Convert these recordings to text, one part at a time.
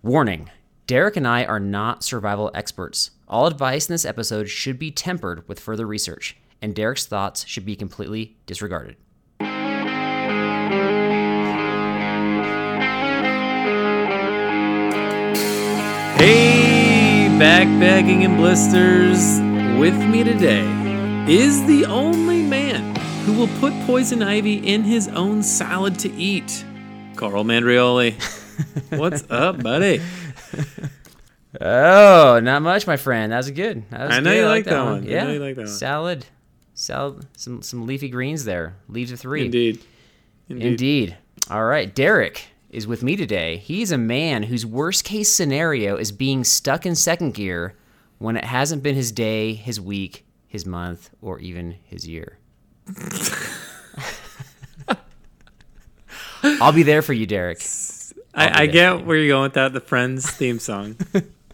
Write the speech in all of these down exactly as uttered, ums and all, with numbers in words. Warning, Derek and I are not survival experts. All advice in this episode should be tempered with further research, and Derek's thoughts should be completely disregarded. Hey, backpacking and blisters, with me today is the only man who will put poison ivy in his own salad to eat, Carl Mandrioli. What's up, buddy? Oh, not much, my friend. That was good. That was I know good. you I like that, that one. one. Yeah, I know you like that one. Salad, salad, some some leafy greens there. Leaves of three. Indeed. Indeed. Indeed. All right, Derek is with me today. He's a man whose worst case scenario is being stuck in second gear when it hasn't been his day, his week, his month, or even his year. I'll be there for you, Derek. I, I get where you're going with that. The Friends theme song.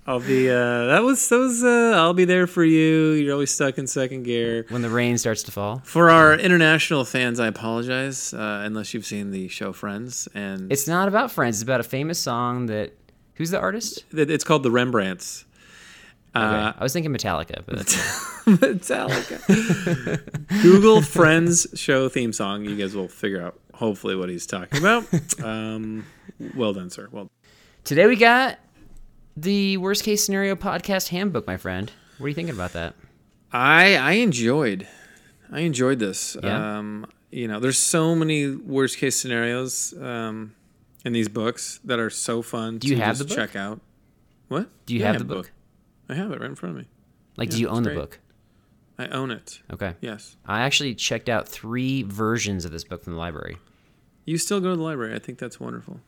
I'll be. Uh, that was. That was. Uh, I'll be there for you. You're always stuck in second gear when the rain starts to fall. For our international fans, I apologize. Uh, unless you've seen the show Friends, and it's not about Friends. It's about a famous song that. Who's the artist? It's called The Rembrandts. Okay. Uh, I was thinking Metallica, but that's Metallica. Google Friends show theme song. You guys will figure out hopefully what he's talking about. Um, well done, sir. Well, today we got the Worst Case Scenario podcast handbook, my friend. What are you thinking about that? I I enjoyed, I enjoyed this. Yeah? Um, you know, there's so many worst case scenarios um, in these books that are so fun. Do you to have just the book? Check out. What? Do you yeah, have the book? book? I have it right in front of me. Like, yeah, do you own great. the book? I own it. Okay. Yes. I actually checked out three versions of this book from the library. You still go to the library. I think that's wonderful.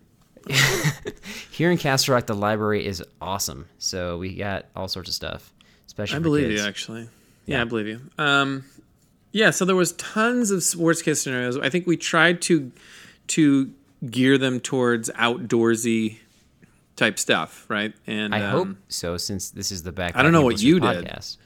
Here in Castle Rock, the library is awesome. So we got all sorts of stuff, especially I believe kids. you, actually. Yeah. yeah, I believe you. Um, yeah, so there was tons of worst-case scenarios. I think we tried to to gear them towards outdoorsy type stuff, right? And I um, hope so, since this is the back. I don't know what you podcast. did.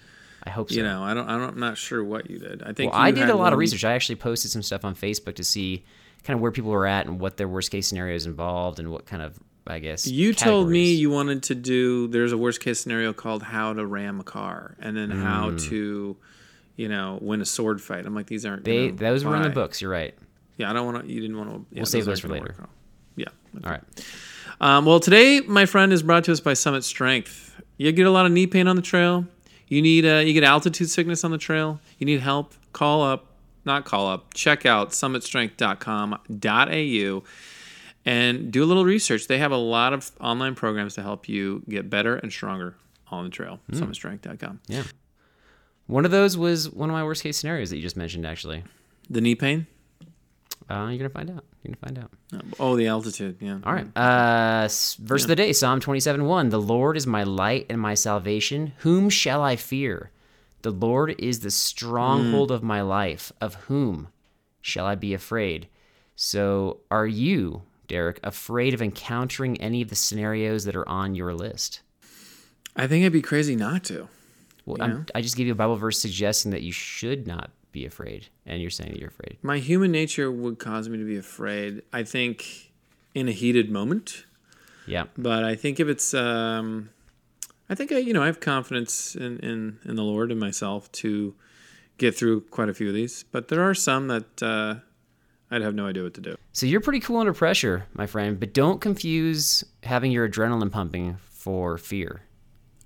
I hope so. You know, I don't. I don't I'm not sure what you did. I think. Well, I did a lot one... of research. I actually posted some stuff on Facebook to see kind of where people were at and what their worst case scenarios involved and what kind of, I guess. You categories. told me you wanted to do. There's a worst case scenario called how to ram a car, and then mm. how to, you know, win a sword fight. I'm like, these aren't. They those apply. were in the books. You're right. Yeah, I don't want to. You didn't want to. Yeah, we'll save those for later. Yeah. Okay. All right. Um, well, today, my friend, is brought to us by Summit Strength. You get a lot of knee pain on the trail. You need uh, you get altitude sickness on the trail. You need help. Call up, not call up. Check out summit strength dot com dot a u and do a little research. They have a lot of online programs to help you get better and stronger on the trail. Mm. summit strength dot com. Yeah. One of those was one of my worst case scenarios that you just mentioned, actually. The knee pain? Uh, you're going to find out. You're going to find out. Oh, the altitude, yeah. All right. Uh, verse yeah. of the day, Psalm twenty-seven one. The Lord is my light and my salvation. Whom shall I fear? The Lord is the stronghold mm. of my life. Of whom shall I be afraid? So are you, Derek, afraid of encountering any of the scenarios that are on your list? I think it'd be crazy not to. Well, I'm, I just gave you a Bible verse suggesting that you should not be afraid, and you're saying that you're afraid. My human nature would cause me to be afraid, I think, in a heated moment. Yeah. But I think if it's, um, I think I, you know, I have confidence in, in, in the Lord and myself to get through quite a few of these. But there are some that uh, I'd have no idea what to do. So you're pretty cool under pressure, my friend. But don't confuse having your adrenaline pumping for fear?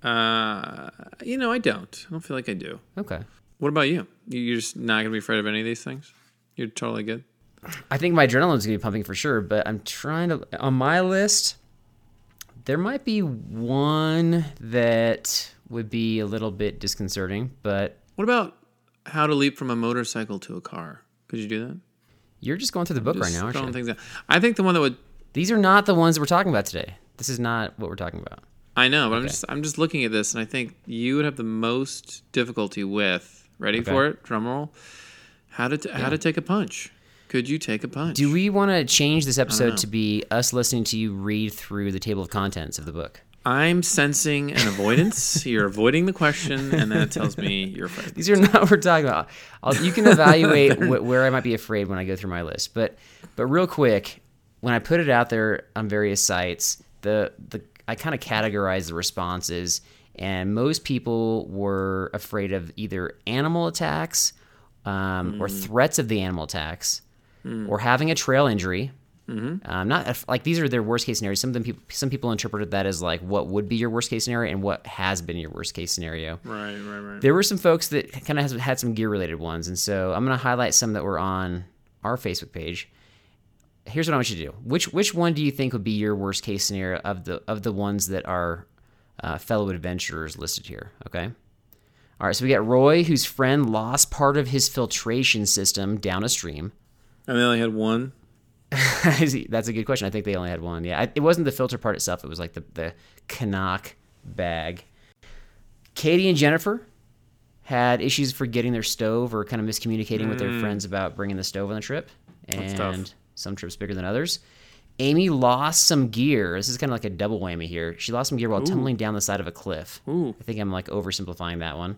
Uh, you know, I don't. I don't feel like I do. Okay. What about you? You're just not going to be afraid of any of these things? You're totally good? I think my adrenaline's going to be pumping for sure, but I'm trying to... On my list, there might be one that would be a little bit disconcerting, but... What about how to leap from a motorcycle to a car? Could you do that? You're just going through the book right now, aren't you? I think the one that would... These are not the ones we're talking about today. This is not what we're talking about. I know, but okay. I'm just I'm just looking at this, and I think you would have the most difficulty with, ready okay. for it, drum roll, how to t- yeah. how to take a punch. Could you take a punch? Do we want to change this episode to be us listening to you read through the table of contents of the book? I'm sensing an avoidance. You're avoiding the question, and that tells me you're afraid. These are not what we're talking about. I'll, you can evaluate wh- where I might be afraid when I go through my list. But but real quick, when I put it out there on various sites, the the I kind of categorized the responses, and most people were afraid of either animal attacks um, mm. or threats of the animal attacks mm. or having a trail injury. Mm-hmm. Um, not like these are their worst case scenarios. Some of them, people, some people interpreted that as like what would be your worst case scenario and what has been your worst case scenario. Right, right, right. There were some folks that kind of had some gear related ones, and so I'm going to highlight some that were on our Facebook page. Here's what I want you to do. Which which one do you think would be your worst case scenario of the of the ones that are uh, fellow adventurers listed here? Okay. All right. So we got Roy, whose friend lost part of his filtration system down a stream. And they only had one. That's a good question. I think they only had one. Yeah, I, it wasn't the filter part itself. It was like the, the Canuck bag. Katie and Jennifer had issues forgetting their stove or kind of miscommunicating mm. with their friends about bringing the stove on the trip. And some trips bigger than others. Amy lost some gear. This is kind of like a double whammy here. She lost some gear while Ooh. tumbling down the side of a cliff. Ooh. I think I'm like oversimplifying that one.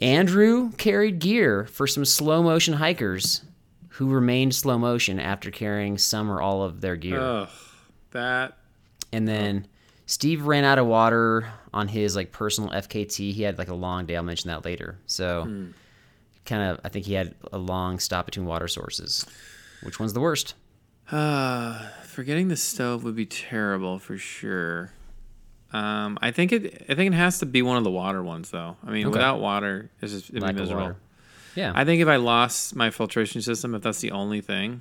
Andrew carried gear for some slow motion hikers who remained slow motion after carrying some or all of their gear. Ugh, that. And then Steve ran out of water on his like personal F K T. He had like a long day. I'll mention that later. So hmm. kind of, I think he had a long stop between water sources. Which one's the worst? Uh, forgetting the stove would be terrible for sure. Um, I think it, I think it has to be one of the water ones though. I mean, okay. without water, it's just it'd be miserable. Yeah. I think if I lost my filtration system, if that's the only thing,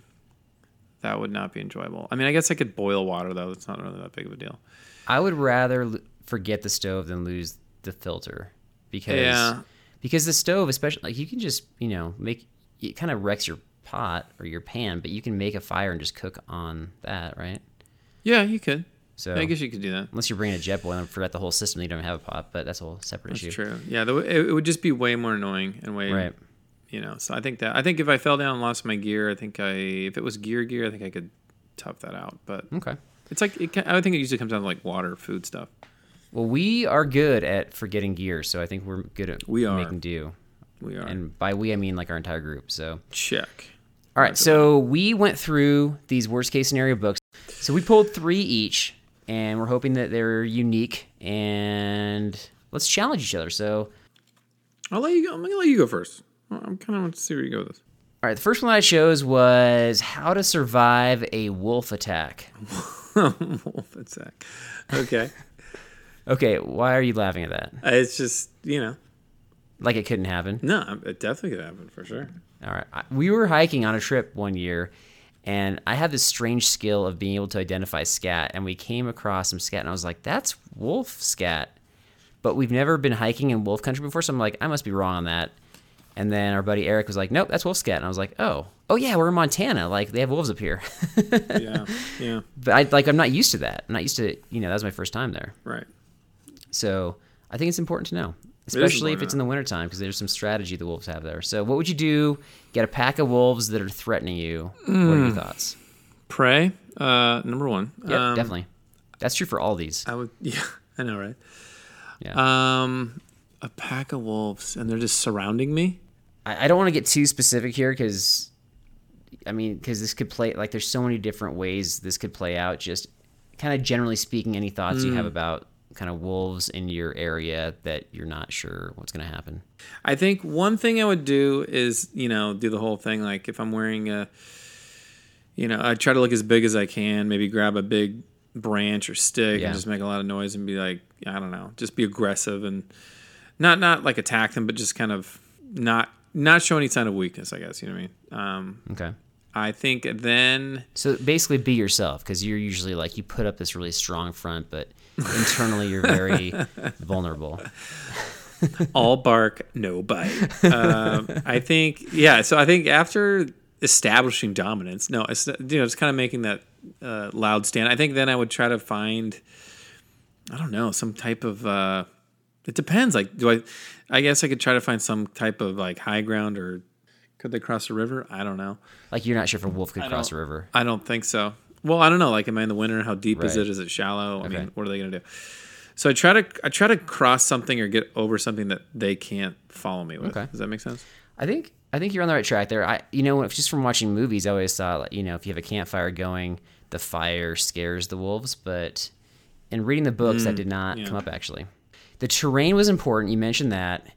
that would not be enjoyable. I mean, I guess I could boil water, though. It's not really that big of a deal. I would rather l- forget the stove than lose the filter because yeah. because the stove, especially, like you can just, you know, make it kind of wrecks your pot or your pan, but you can make a fire and just cook on that, right? Yeah, you could. So I guess you could do that. Unless you're bringing a jet boil and forget the whole system, you don't have a pot, but that's a whole separate that's issue. That's true. Yeah, the, it, it would just be way more annoying and way... Right. You know, so I think that I think if I fell down and lost my gear, I think I if it was gear gear, I think I could tough that out. But okay, it's like it can, I think it usually comes down to like water, food stuff. Well, we are good at forgetting gear, so I think we're good at we are. making do. We are, and by we I mean like our entire group. So check. All right, so we went through these worst case scenario books. So we pulled three each, and we're hoping that they're unique and let's challenge each other. So I'll let you go. I'm gonna let you go first. I'm kind of want to see where you go with this. All right, the first one I chose was how to survive a wolf attack. Wolf attack. Okay. Okay, why are you laughing at that? It's just, you know. Like it couldn't happen? No, it definitely could happen for sure. All right. We were hiking on a trip one year, and I had this strange skill of being able to identify scat, and we came across some scat, and I was like, that's wolf scat. But we've never been hiking in wolf country before, so I'm like, I must be wrong on that. And then our buddy Eric was like, nope, that's wolf scat. And I was like, oh, oh yeah, we're in Montana. Like they have wolves up here. yeah, yeah. But I like I'm not used to that. I'm not used to, you know, that was my first time there. Right. So I think it's important to know, especially if it's in the wintertime because there's some strategy the wolves have there. So what would you do? Get a pack of wolves that are threatening you. Mm. What are your thoughts? Pray, uh, number one. Yeah, um, definitely. That's true for all these. I would. Yeah, I know, right? Yeah. Um, a pack of wolves, and they're just surrounding me? I don't want to get too specific here because, I mean, because this could play, like there's so many different ways this could play out. Just kind of generally speaking, any thoughts mm. you have about kind of wolves in your area that you're not sure what's going to happen? I think one thing I would do is, you know, do the whole thing. Like if I'm wearing a, you know, I try to look as big as I can, maybe grab a big branch or stick yeah. and just make a lot of noise and be like, I don't know, just be aggressive and not not like attack them, but just kind of not not show any sign of weakness, I guess, you know what I mean? Um, okay. I think then... So basically be yourself, because you're usually like, you put up this really strong front, but internally you're very vulnerable. All bark, no bite. Um, I think, yeah, so I think after establishing dominance, no, it's, you know, it's kind of making that uh, loud stand. I think then I would try to find, I don't know, some type of... Uh, it depends, like, do I... I guess I could try to find some type of, like, high ground or... Could they cross a river? I don't know. Like, you're not sure if a wolf could cross a river. I don't think so. Well, I don't know. Like, am I in the winter? How deep right. is it? Is it shallow? I okay. mean, what are they going to do? So I try to I try to cross something or get over something that they can't follow me with. Okay. Does that make sense? I think I think you're on the right track there. I you know, if just from watching movies, I always thought, you know, if you have a campfire going, the fire scares the wolves. But in reading the books, mm, that did not yeah. come up, actually. The terrain was important. You mentioned that.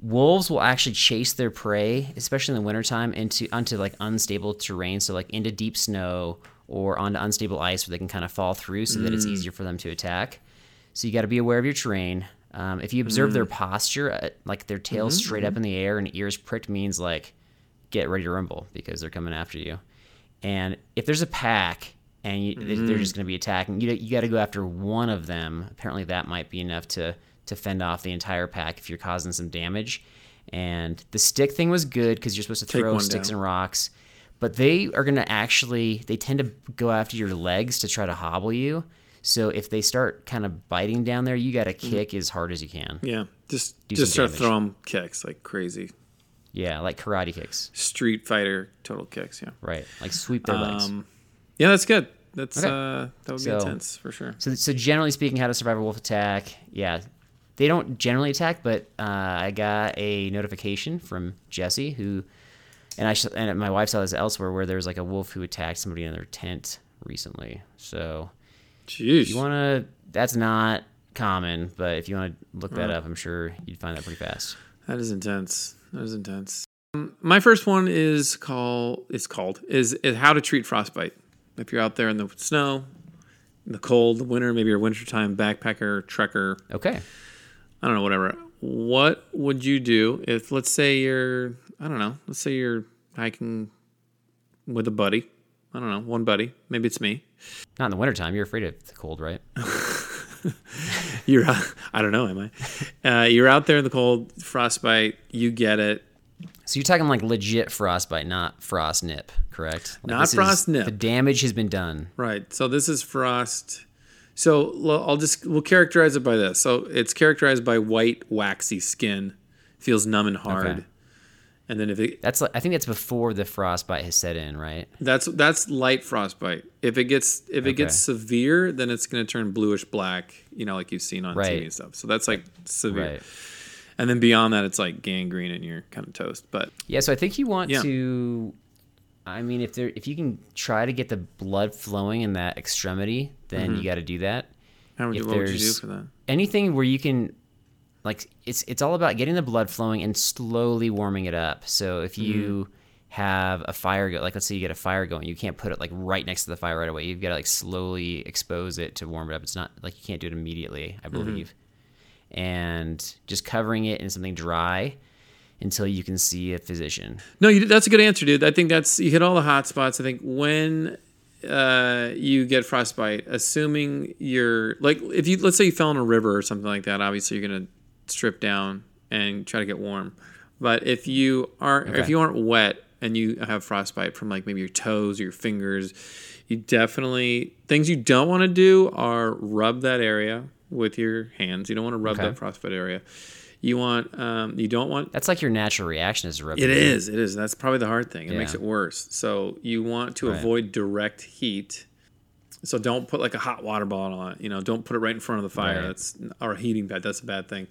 Wolves will actually chase their prey, especially in the wintertime, into onto like unstable terrain, so like into deep snow or onto unstable ice where they can kind of fall through so mm. that it's easier for them to attack. So you got to be aware of your terrain. Um, if you observe mm. their posture, uh, like their tails mm-hmm. straight up in the air and ears pricked means like get ready to rumble because they're coming after you. And if there's a pack and you, mm. they're just going to be attacking, you, you got to go after one of them. Apparently that might be enough to... to fend off the entire pack if you're causing some damage. And the stick thing was good because you're supposed to Take throw sticks down. And rocks, but they are going to actually, they tend to go after your legs to try to hobble you. So if they start kind of biting down there, you got to kick mm. as hard as you can. Yeah. Just, Do just start damage. Throwing kicks like crazy. Yeah. Like karate kicks, Street Fighter total kicks. Yeah. Right. Like sweep their um, legs. Yeah, that's good. That's okay. uh, that would so, be intense for sure. So, so generally speaking, how to survive a wolf attack. Yeah. They don't generally attack, but uh, I got a notification from Jesse who, and I sh- and my wife saw this elsewhere where there was like a wolf who attacked somebody in their tent recently. So, jeez, you want to? That's not common, but if you want to look that up, I'm sure you'd find that pretty fast. That is intense. That is intense. Um, my first one is call. It's called is, is how to treat frostbite. If you're out there in the snow, in the cold, the winter, maybe you're a wintertime backpacker, trekker. Okay. I don't know, whatever. What would you do if, let's say you're, I don't know, let's say you're hiking with a buddy. I don't know, one buddy. Maybe it's me. Not in the wintertime. You're afraid of the cold, right? You're, I don't know, am I? Uh, you're out there in the cold, frostbite, you get it. So you're talking like legit frostbite, not frost nip, correct? Like not frost is, nip. The damage has been done. Right. So this is frost... So I'll just, we'll characterize it by this. So it's characterized by white, waxy skin, feels numb and hard. Okay. And then if it... That's, I think that's before the frostbite has set in, right? That's that's light frostbite. If it gets if okay. it gets severe, then it's going to turn bluish black, you know, like you've seen on right. T V and stuff. So that's like severe. Right. And then beyond that, it's like gangrene and you're kind of toast. But yeah, so I think you want yeah. to... I mean, if there, if you can try to get the blood flowing in that extremity, then mm-hmm. you got to do that. How would you, what would you do for that? Anything where you can, like, it's it's all about getting the blood flowing and slowly warming it up. So if you mm-hmm. have a fire, go, like, let's say you get a fire going, you can't put it, like, right next to the fire right away. You've got to, like, slowly expose it to warm it up. It's not, like, you can't do it immediately, I believe. Mm-hmm. And just covering it in something dry until you can see a physician. No, you, that's a good answer, dude. I think that's, you hit all the hot spots. I think when uh, you get frostbite, assuming you're, like, if you, let's say you fell in a river or something like that, obviously you're going to strip down and try to get warm. But if you aren't, okay. if you aren't wet and you have frostbite from like maybe your toes or your fingers, you definitely, things you don't want to do are rub that area with your hands. You don't want to rub okay. that frostbite area. You want, um, you don't want... That's like your natural reaction is to rub it. It is, it is. That's probably the hard thing. It yeah. makes it worse. So you want to right. avoid direct heat. So don't put like a hot water bottle on it. You know, don't put it right in front of the fire. Right. That's or a heating pad. That's a bad thing.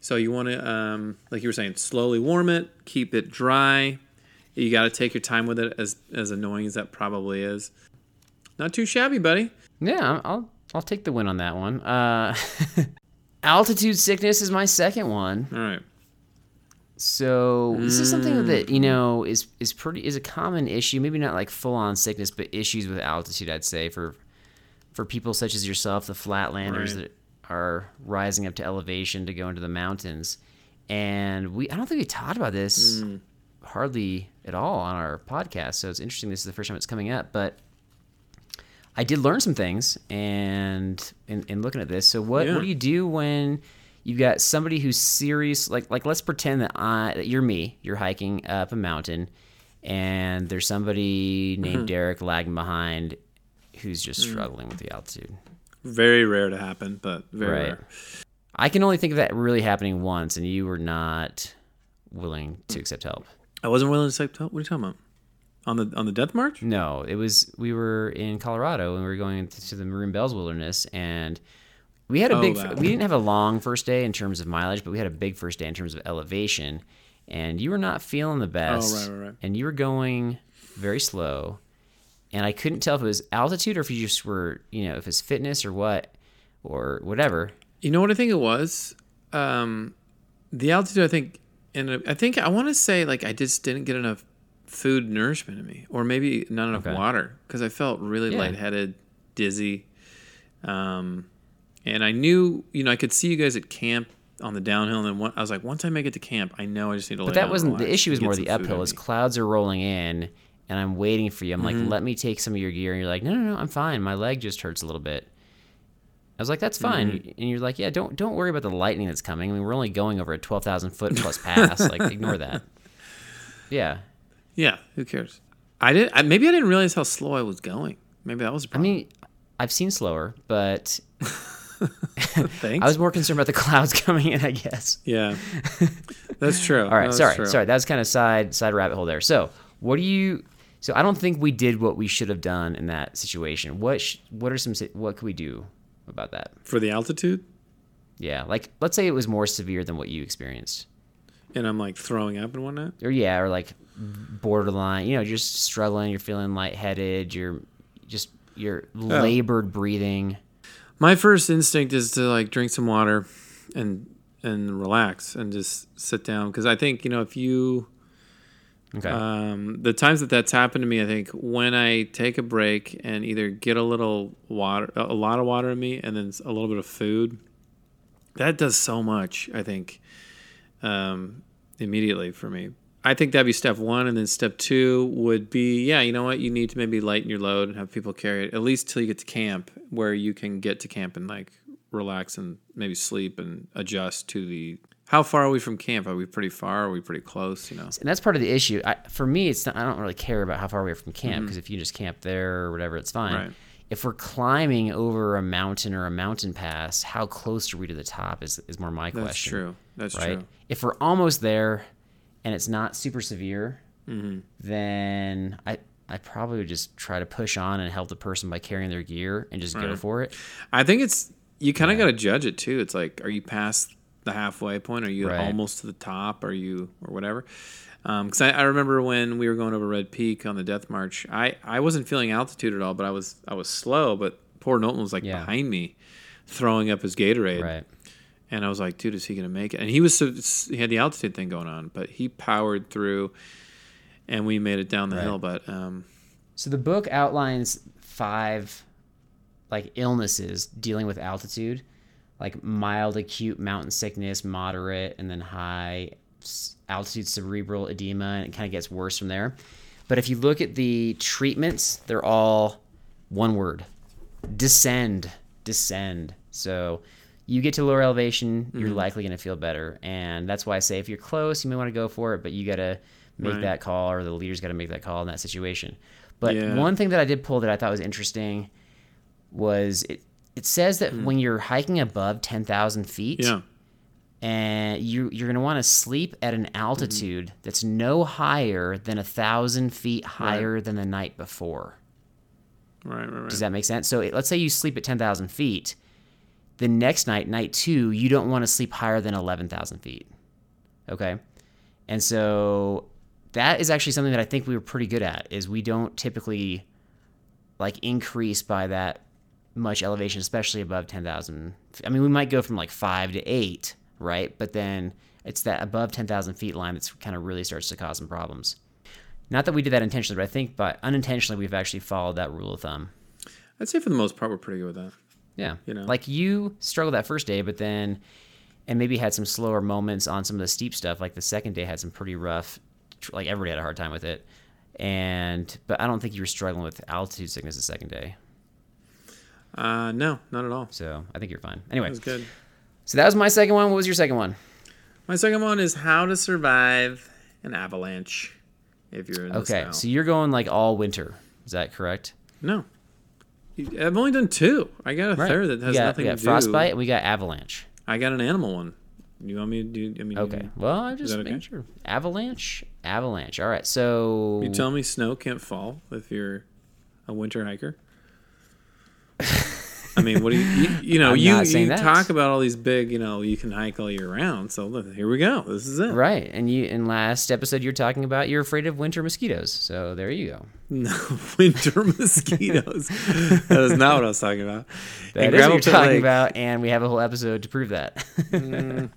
So you want to, um, like you were saying, slowly warm it, keep it dry. You got to take your time with it, as as annoying as that probably is. Not too shabby, buddy. Yeah, I'll I'll take the win on that one. Uh Altitude sickness is my second one. All right. So this is something that, you know, is is pretty is a common issue. Maybe not like full on sickness, but issues with altitude, I'd say, for for people such as yourself, the flatlanders right. that are rising up to elevation to go into the mountains. And we I don't think we talked about this mm. hardly at all on our podcast, so it's interesting this is the first time it's coming up. But I did learn some things and in, in looking at this. So what, yeah. what do you do when you've got somebody who's serious? Like, like let's pretend that, I, that you're me. You're hiking up a mountain, and there's somebody named mm-hmm. Derek lagging behind who's just struggling mm. with the altitude. Very rare to happen, but very right. rare. I can only think of that really happening once, and you were not willing to accept help. I wasn't willing to accept help? What are you talking about? On the on the death march? No, it was we were in Colorado and we were going to the Maroon Bells Wilderness, and we had a oh, big wow. we didn't have a long first day in terms of mileage, but we had a big first day in terms of elevation. And you were not feeling the best. Oh right, right, right. And you were going very slow, and I couldn't tell if it was altitude or if you just were, you know, if it's fitness or what or whatever. You know what I think it was? Um, the altitude, I think, and I think I want to say like I just didn't get enough food nourishment in me, or maybe not enough okay. water, because I felt really yeah. lightheaded, dizzy, um and I knew, you know, I could see you guys at camp on the downhill, and then one, I was like, once I make it to camp, I know I just need to. But that wasn't the issue; was more the uphill. As clouds are rolling in, and I'm waiting for you. I'm mm-hmm. like, let me take some of your gear, and you're like, no, no, no, I'm fine. My leg just hurts a little bit. I was like, that's fine, mm-hmm. and you're like, yeah, don't don't worry about the lightning that's coming. I mean, we're only going over a twelve thousand foot plus pass. Like, ignore that. Yeah. Yeah, who cares? I did. I, maybe I didn't realize how slow I was going. Maybe that was a problem. I mean, I've seen slower, but I was more concerned about the clouds coming in, I guess. Yeah, that's true. All right, no, sorry, true. sorry. That was kind of side side rabbit hole there. So, what do you? So, I don't think we did what we should have done in that situation. What sh, What are some? What could we do about that for the altitude? Yeah, like let's say it was more severe than what you experienced, and I'm like throwing up and whatnot. Or yeah, or like. borderline, you know, you're just struggling, you're feeling lightheaded, you're just, you're labored breathing. My first instinct is to like drink some water and, and relax and just sit down. Cause I think, you know, if you, okay. um, the times that that's happened to me, I think when I take a break and either get a little water, a lot of water in me and then a little bit of food, that does so much, I think, um, immediately for me. I think that'd be step one, and then step two would be, yeah, you know what? You need to maybe lighten your load and have people carry it, at least till you get to camp, where you can get to camp and, like, relax and maybe sleep and adjust to the... How far are we from camp? Are we pretty far? Are we pretty close? You know, and that's part of the issue. I, for me, it's not, I don't really care about how far we are from camp, because mm-hmm. if you just camp there or whatever, it's fine. Right. If we're climbing over a mountain or a mountain pass, how close are we to the top is, is more my question. That's true. That's right? true. If we're almost there... and it's not super severe, mm-hmm. then I I probably would just try to push on and help the person by carrying their gear and just right. go for it. I think it's, you kind of yeah. got to judge it too. It's like, are you past the halfway point? Are you right. almost to the top? Are you, or whatever? Because um, I, I remember when we were going over Red Peak on the Death March, I, I wasn't feeling altitude at all, but I was I was slow, but poor Knowlton was like yeah. behind me throwing up his Gatorade. Right. And I was like, dude, is he going to make it? And he was so, he had the altitude thing going on, but he powered through, and we made it down the right. hill. But um, so the book outlines five like illnesses dealing with altitude, like mild acute mountain sickness, moderate, and then high altitude cerebral edema, and it kind of gets worse from there. But if you look at the treatments, they're all one word: descend, descend. So you get to lower elevation, you're mm-hmm. likely going to feel better. And that's why I say if you're close, you may want to go for it, but you got to make right. that call, or the leader's got to make that call in that situation. But yeah. one thing that I did pull that I thought was interesting was it, it says that mm-hmm. when you're hiking above ten thousand feet, yeah. and you, you're going to want to sleep at an altitude mm-hmm. that's no higher than one thousand feet higher right. than the night before. Right, right, right. Does that make sense? So it, let's say you sleep at ten thousand feet. The next night, night two, you don't want to sleep higher than eleven thousand feet, okay? And so that is actually something that I think we were pretty good at, is we don't typically, like, increase by that much elevation, especially above ten thousand. I mean, we might go from, like, five to eight, right? But then it's that above ten thousand feet line that's kind of really starts to cause some problems. Not that we did that intentionally, but I think by unintentionally we've actually followed that rule of thumb. I'd say for the most part, we're pretty good with that. Yeah. You know, like you struggled that first day, but then, and maybe had some slower moments on some of the steep stuff. Like the second day had some pretty rough, like everybody had a hard time with it. And, but I don't think you were struggling with altitude sickness the second day. Uh, no, not at all. So I think you're fine. Anyway. That was good. So that was my second one. What was your second one? My second one is how to survive an avalanche if you're in the snow. Okay, so you're going like all winter. Is that correct? No. I've only done two. I got a right. third that has got, nothing to do. We got frostbite and we got avalanche. I got an animal one. You want me to do... I mean, okay. You, well, I just okay? make sure. Avalanche, avalanche. All right, so... You tell me snow can't fall if you're a winter hiker? I mean, what do you... You, you know, I'm you, you talk about all these big, you know, you can hike all year round, so look, here we go. This is it. Right, and you in last episode, you're talking about you're afraid of winter mosquitoes, so there you go. No, winter mosquitoes. That is not what I was talking about. That and is what you're talking like, about, and we have a whole episode to prove that. mm,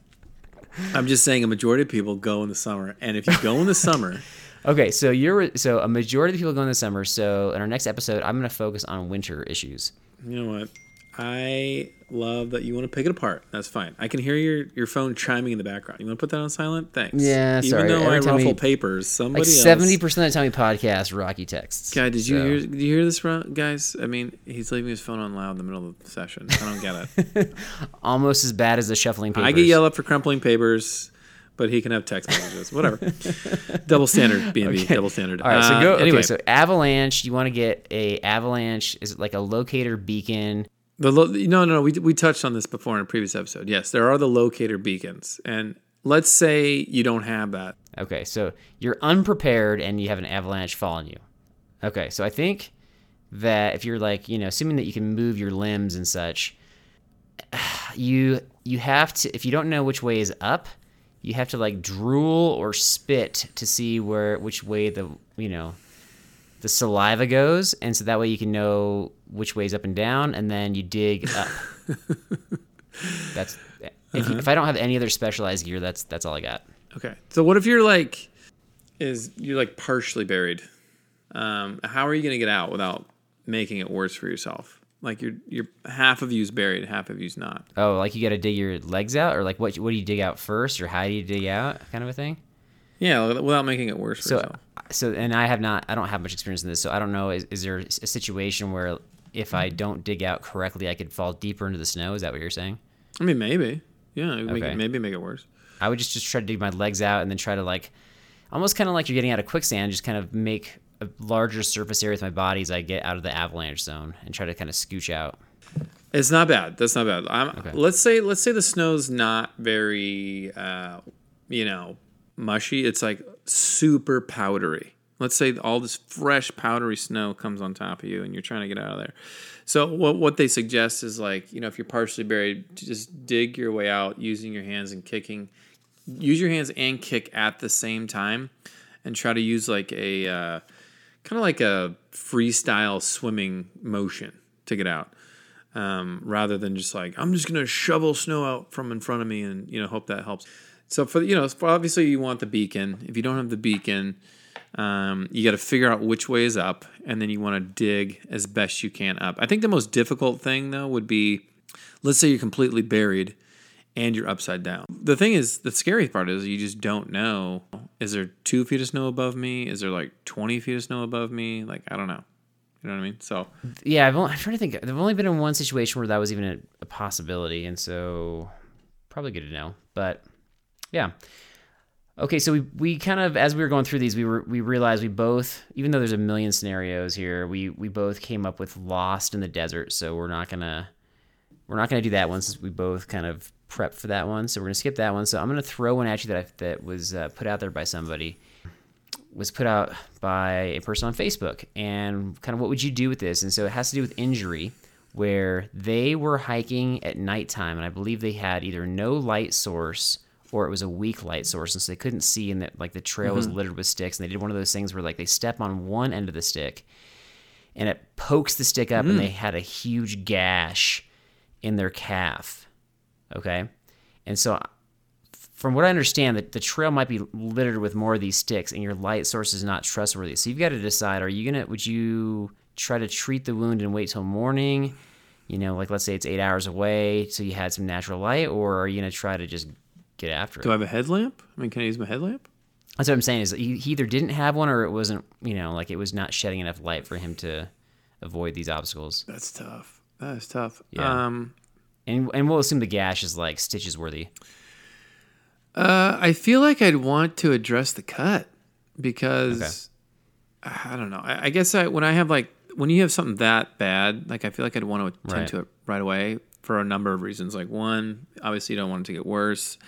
I'm just saying a majority of people go in the summer, and if you go in the summer... Okay, so you're so a majority of people go in the summer, so in our next episode, I'm going to focus on winter issues. You know what? I love that you want to pick it apart. That's fine. I can hear your, your phone chiming in the background. You want to put that on silent? Thanks. Yeah, Even sorry. Even though Every I ruffle we, papers, somebody like else... Like seventy percent of the time we podcast, Rocky texts. Guy, did, so. you hear, did you hear this, guys? I mean, he's leaving his phone on loud in the middle of the session. I don't get it. Almost as bad as the shuffling papers. I get yelled up for crumpling papers, but he can have text messages. Whatever. Double standard, B and B. Okay. Double standard. All right, so go... Uh, anyway, okay, so avalanche, you want to get a avalanche. Is it like a locator beacon? The lo- no, no, no, we we touched on this before in a previous episode. Yes, there are the locator beacons. And let's say you don't have that. Okay, so you're unprepared and you have an avalanche fall on you. Okay, so I think that if you're like, you know, assuming that you can move your limbs and such, you you have to, if you don't know which way is up, you have to like drool or spit to see where which way the, you know, the saliva goes, and so that way you can know which way's up and down, and then you dig up. That's if, uh-huh. if I don't have any other specialized gear, that's that's all I got. Okay, so what if you're like, is you're like partially buried? Um, how are you gonna get out without making it worse for yourself? Like you're you're half of you's buried, half of you's not. Oh, like you got to dig your legs out, or like what what do you dig out first, or how do you dig out, kind of a thing? Yeah, without making it worse for so, yourself. So, and I have not, I don't have much experience in this, so I don't know, is, is there a situation where if I don't dig out correctly, I could fall deeper into the snow? Is that what you're saying? I mean, maybe. Yeah, okay. make it, maybe make it worse. I would just, just try to dig my legs out and then try to like, almost kind of like you're getting out of quicksand, just kind of make a larger surface area with my body as I get out of the avalanche zone and try to kind of scooch out. It's not bad. That's not bad. I'm, okay. Let's say, let's say the snow's not very, uh, you know, mushy. It's like super powdery. Let's say all this fresh powdery snow comes on top of you and you're trying to get out of there. So what what they suggest is like, you know, if you're partially buried, just dig your way out using your hands and kicking. Use your hands and kick at the same time and try to use like a uh, kind of like a freestyle swimming motion to get out. Um, rather than just like, I'm just going to shovel snow out from in front of me and, you know, hope that helps. So for you know, obviously you want the beacon. If you don't have the beacon, um, you got to figure out which way is up, and then you want to dig as best you can up. I think the most difficult thing though would be, let's say you're completely buried and you're upside down. The thing is, the scary part is you just don't know. Is there two feet of snow above me? Is there like twenty feet of snow above me? Like I don't know. You know what I mean? So yeah, I've only, I'm trying to think. I've only been in one situation where that was even a, a possibility, and so probably good to know, but. Yeah. Okay, so we, we kind of, as we were going through these, we were we realized we both, even though there's a million scenarios here, we we both came up with Lost in the Desert. So we're not gonna we're not gonna do that one since we both kind of prepped for that one. So we're gonna skip that one. So I'm gonna throw one at you that I, that was uh, put out there by somebody, was put out by a person on Facebook, and kind of what would you do with this? And so it has to do with injury, where they were hiking at nighttime, and I believe they had either no light source, or it was a weak light source, and so they couldn't see, and that like the trail mm-hmm. was littered with sticks, and they did one of those things where like they step on one end of the stick, and it pokes the stick up, mm. and they had a huge gash in their calf, okay? And so from what I understand, the, the trail might be littered with more of these sticks, and your light source is not trustworthy. So you've got to decide, are you gonna, would you try to treat the wound and wait till morning? You know, like let's say it's eight hours away, so you had some natural light, or are you going to try to just get after it? Do I have a headlamp? I mean, can I use my headlamp? That's what I'm saying, is he either didn't have one or it wasn't, you know, like it was not shedding enough light for him to avoid these obstacles. That's tough. That is tough. Yeah. Um, and and we'll assume the gash is like stitches worthy. Uh, I feel like I'd want to address the cut because, okay. I don't know, I, I guess I when I have like, when you have something that bad, like I feel like I'd want to attend right. to it right away for a number of reasons. Like one, obviously you don't want it to get worse.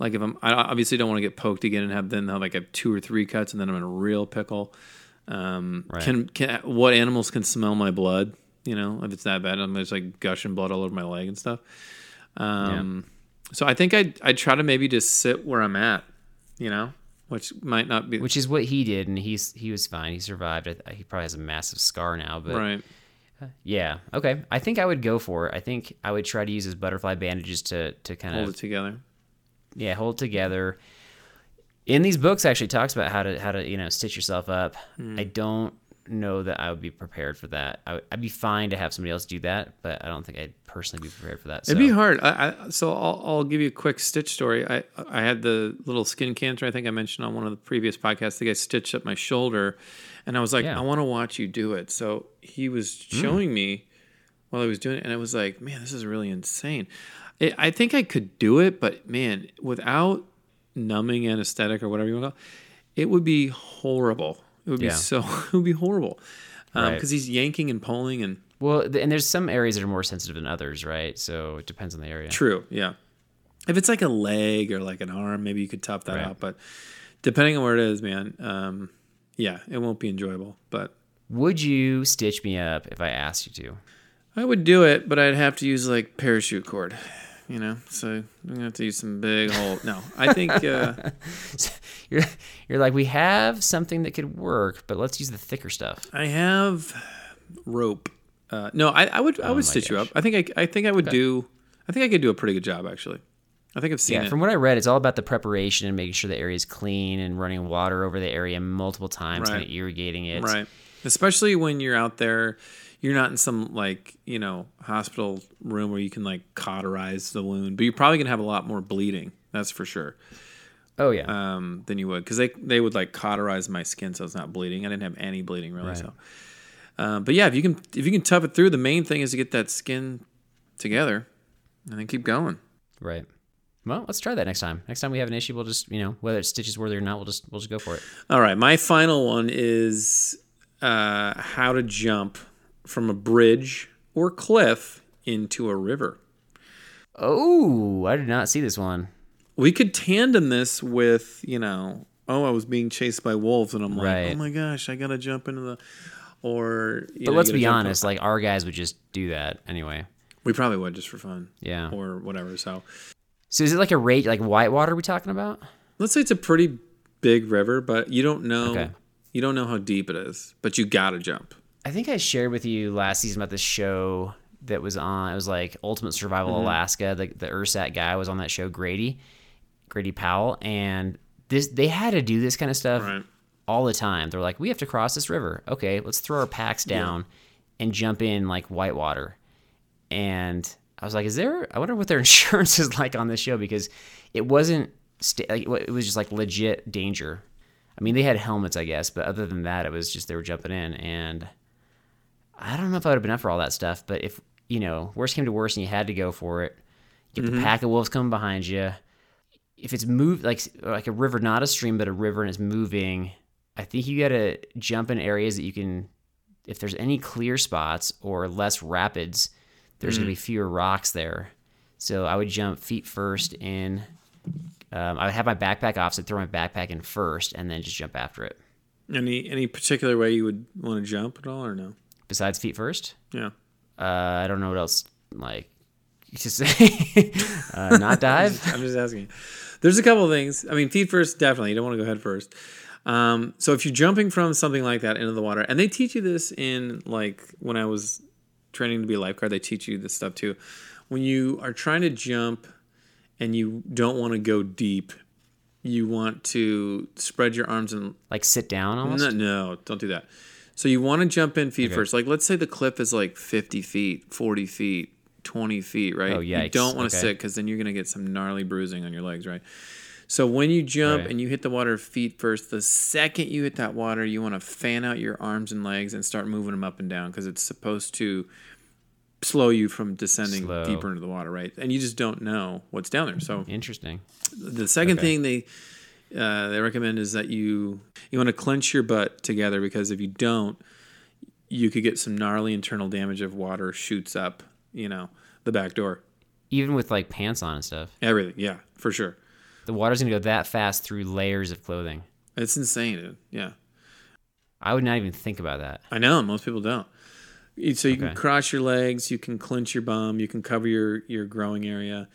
Like if I'm, I obviously don't want to get poked again and have then have like have two or three cuts and then I'm in a real pickle. Um, right. Can can what animals can smell my blood? You know, if it's that bad, I'm just like gushing blood all over my leg and stuff. Um, yeah. So I think I I try to maybe just sit where I'm at. You know, which might not be, which is what he did, and he's he was fine. He survived. He probably has a massive scar now, but right. Yeah. Okay. I think I would go for it. I think I would try to use his butterfly bandages to to kind of hold it together. Yeah, hold together. In these books, actually talks about how to how to you know stitch yourself up. Mm. I don't know that I would be prepared for that. I would, I'd be fine to have somebody else do that, but I don't think I'd personally be prepared for that. So. It'd be hard. I, I, so I'll I'll give you a quick stitch story. I I had the little skin cancer. I think I mentioned on one of the previous podcasts. The guy stitched up my shoulder, and I was like, yeah. I want to watch you do it. So he was showing mm. me while I was doing it, and I was like, man, this is really insane. I think I could do it, but man, without numbing anesthetic or whatever you want to call it, it would be horrible. It would yeah. be so, it would be horrible. Um, right. 'Cause he's yanking and pulling and. Well, and there's some areas that are more sensitive than others, right? So it depends on the area. True. Yeah. If it's like a leg or like an arm, maybe you could top that right. out, but depending on where it is, man. Um, yeah, it won't be enjoyable, but. Would you stitch me up if I asked you to? I would do it, but I'd have to use like parachute cord. You know, so I'm gonna have to use some big hole. No, I think uh, you're you're like we have something that could work, but let's use the thicker stuff. I have rope. Uh, no, I, I would I would oh stitch gosh. you up. I think I I think I would okay. do. I think I could do a pretty good job actually. I think I've seen yeah, it. From what I read, it's all about the preparation and making sure the area is clean and running water over the area multiple times right. and irrigating it. Right, especially when you're out there. You're not in some, like, you know, hospital room where you can, like, cauterize the wound. But you're probably going to have a lot more bleeding. That's for sure. Oh, yeah. Um, than you would. Because they, they would, like, cauterize my skin so it's not bleeding. I didn't have any bleeding, really. Right. So, um, But, yeah, if you can if you can tough it through, the main thing is to get that skin together and then keep going. Right. Well, let's try that next time. Next time we have an issue, we'll just, you know, whether it's stitches worthy or not, we'll just we'll just go for it. All right. My final one is uh, how to jump from a bridge or cliff into a river. Oh, I did not see this one. We could tandem this with, you know, oh, I was being chased by wolves, and I'm right. like, oh my gosh, I gotta jump into the, or. You but know, let's be honest, up. like our guys would just do that anyway. We probably would just for fun, yeah, or whatever. So, so is it like a rate like whitewater? Are we talking about? Let's say it's a pretty big river, but you don't know, okay. you don't know how deep it is, but you gotta jump. I think I shared with you last season about this show that was on. It was like Ultimate Survival mm-hmm. Alaska. The, the Ursac guy was on that show, Grady, Grady Powell. And this they had to do this kind of stuff right. all the time. They're like, we have to cross this river. Okay, let's throw our packs down yeah. and jump in like whitewater. And I was like, is there, I wonder what their insurance is like on this show, because it wasn't, st- like, it was just like legit danger. I mean, they had helmets, I guess, but other than that, it was just they were jumping in. And I don't know if I would have been up for all that stuff, but if, you know, worst came to worst and you had to go for it, get mm-hmm. the pack of wolves coming behind you. If it's moved, like like a river, not a stream, but a river, and it's moving, I think you got to jump in areas that you can, if there's any clear spots or less rapids, there's mm-hmm. going to be fewer rocks there. So I would jump feet first in. Um, I would have my backpack off, so I'd throw my backpack in first and then just jump after it. Any, any particular way you would want to jump at all or no? Besides feet first? Yeah. Uh, I don't know what else, like, to say. uh, not dive? I'm, just, I'm just asking. There's a couple of things. I mean, feet first, definitely. You don't want to go head first. Um, so if you're jumping from something like that into the water, and they teach you this in, like, when I was training to be a lifeguard, they teach you this stuff too. When you are trying to jump and you don't want to go deep, you want to spread your arms and... Like sit down almost? No, no, don't do that. So you want to jump in feet okay. first. Like, let's say the cliff is like fifty feet, forty feet, twenty feet, right? Oh, yikes. You don't want to okay. sit, because then you're going to get some gnarly bruising on your legs, right? So when you jump right. and you hit the water feet first, the second you hit that water, you want to fan out your arms and legs and start moving them up and down, because it's supposed to slow you from descending slow. deeper into the water, right? And you just don't know what's down there. So interesting. The second okay. thing they... Uh, they recommend is that you you want to clench your butt together, because if you don't, you could get some gnarly internal damage if water shoots up, you know, the back door. Even with like pants on and stuff. Everything, yeah, for sure. The water's gonna go that fast through layers of clothing. It's insane, dude. Yeah. I would not even think about that. I know, most people don't. So you okay. can cross your legs, you can clench your bum, you can cover your, your growing area.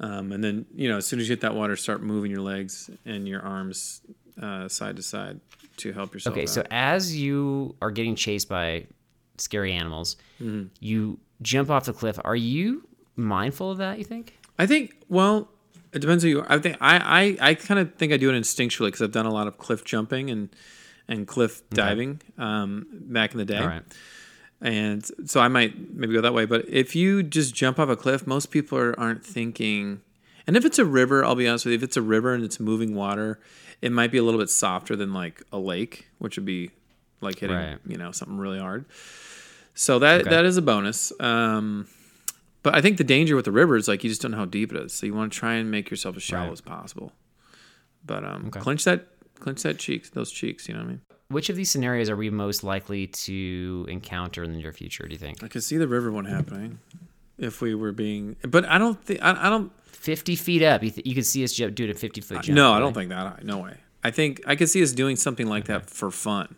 Um, and then, you know, as soon as you hit that water, start moving your legs and your arms uh, side to side to help yourself Okay, out. So as you are getting chased by scary animals, mm-hmm. you jump off the cliff. Are you mindful of that, you think? I think, well, it depends who you are. I think I, I, I kind of think I do it instinctually, because I've done a lot of cliff jumping and, and cliff diving okay. um, back in the day. All right. And so I might maybe go that way. But if you just jump off a cliff, most people are, aren't thinking. And if it's a river, I'll be honest with you, if it's a river and it's moving water, it might be a little bit softer than like a lake, which would be like hitting, right. you know, something really hard. So that okay. that is a bonus. Um, but I think the danger with the river is like you just don't know how deep it is. So you want to try and make yourself as shallow right. as possible. But um, okay. clench that clench that cheeks, those cheeks, you know what I mean? Which of these scenarios are we most likely to encounter in the near future, do you think? I could see the river one happening if we were being... But I don't think... I, I don't... fifty feet up. You, th- you could see us jump, do a fifty-foot jump. No, right? I don't think that. No way. I think I could see us doing something like okay. that for fun.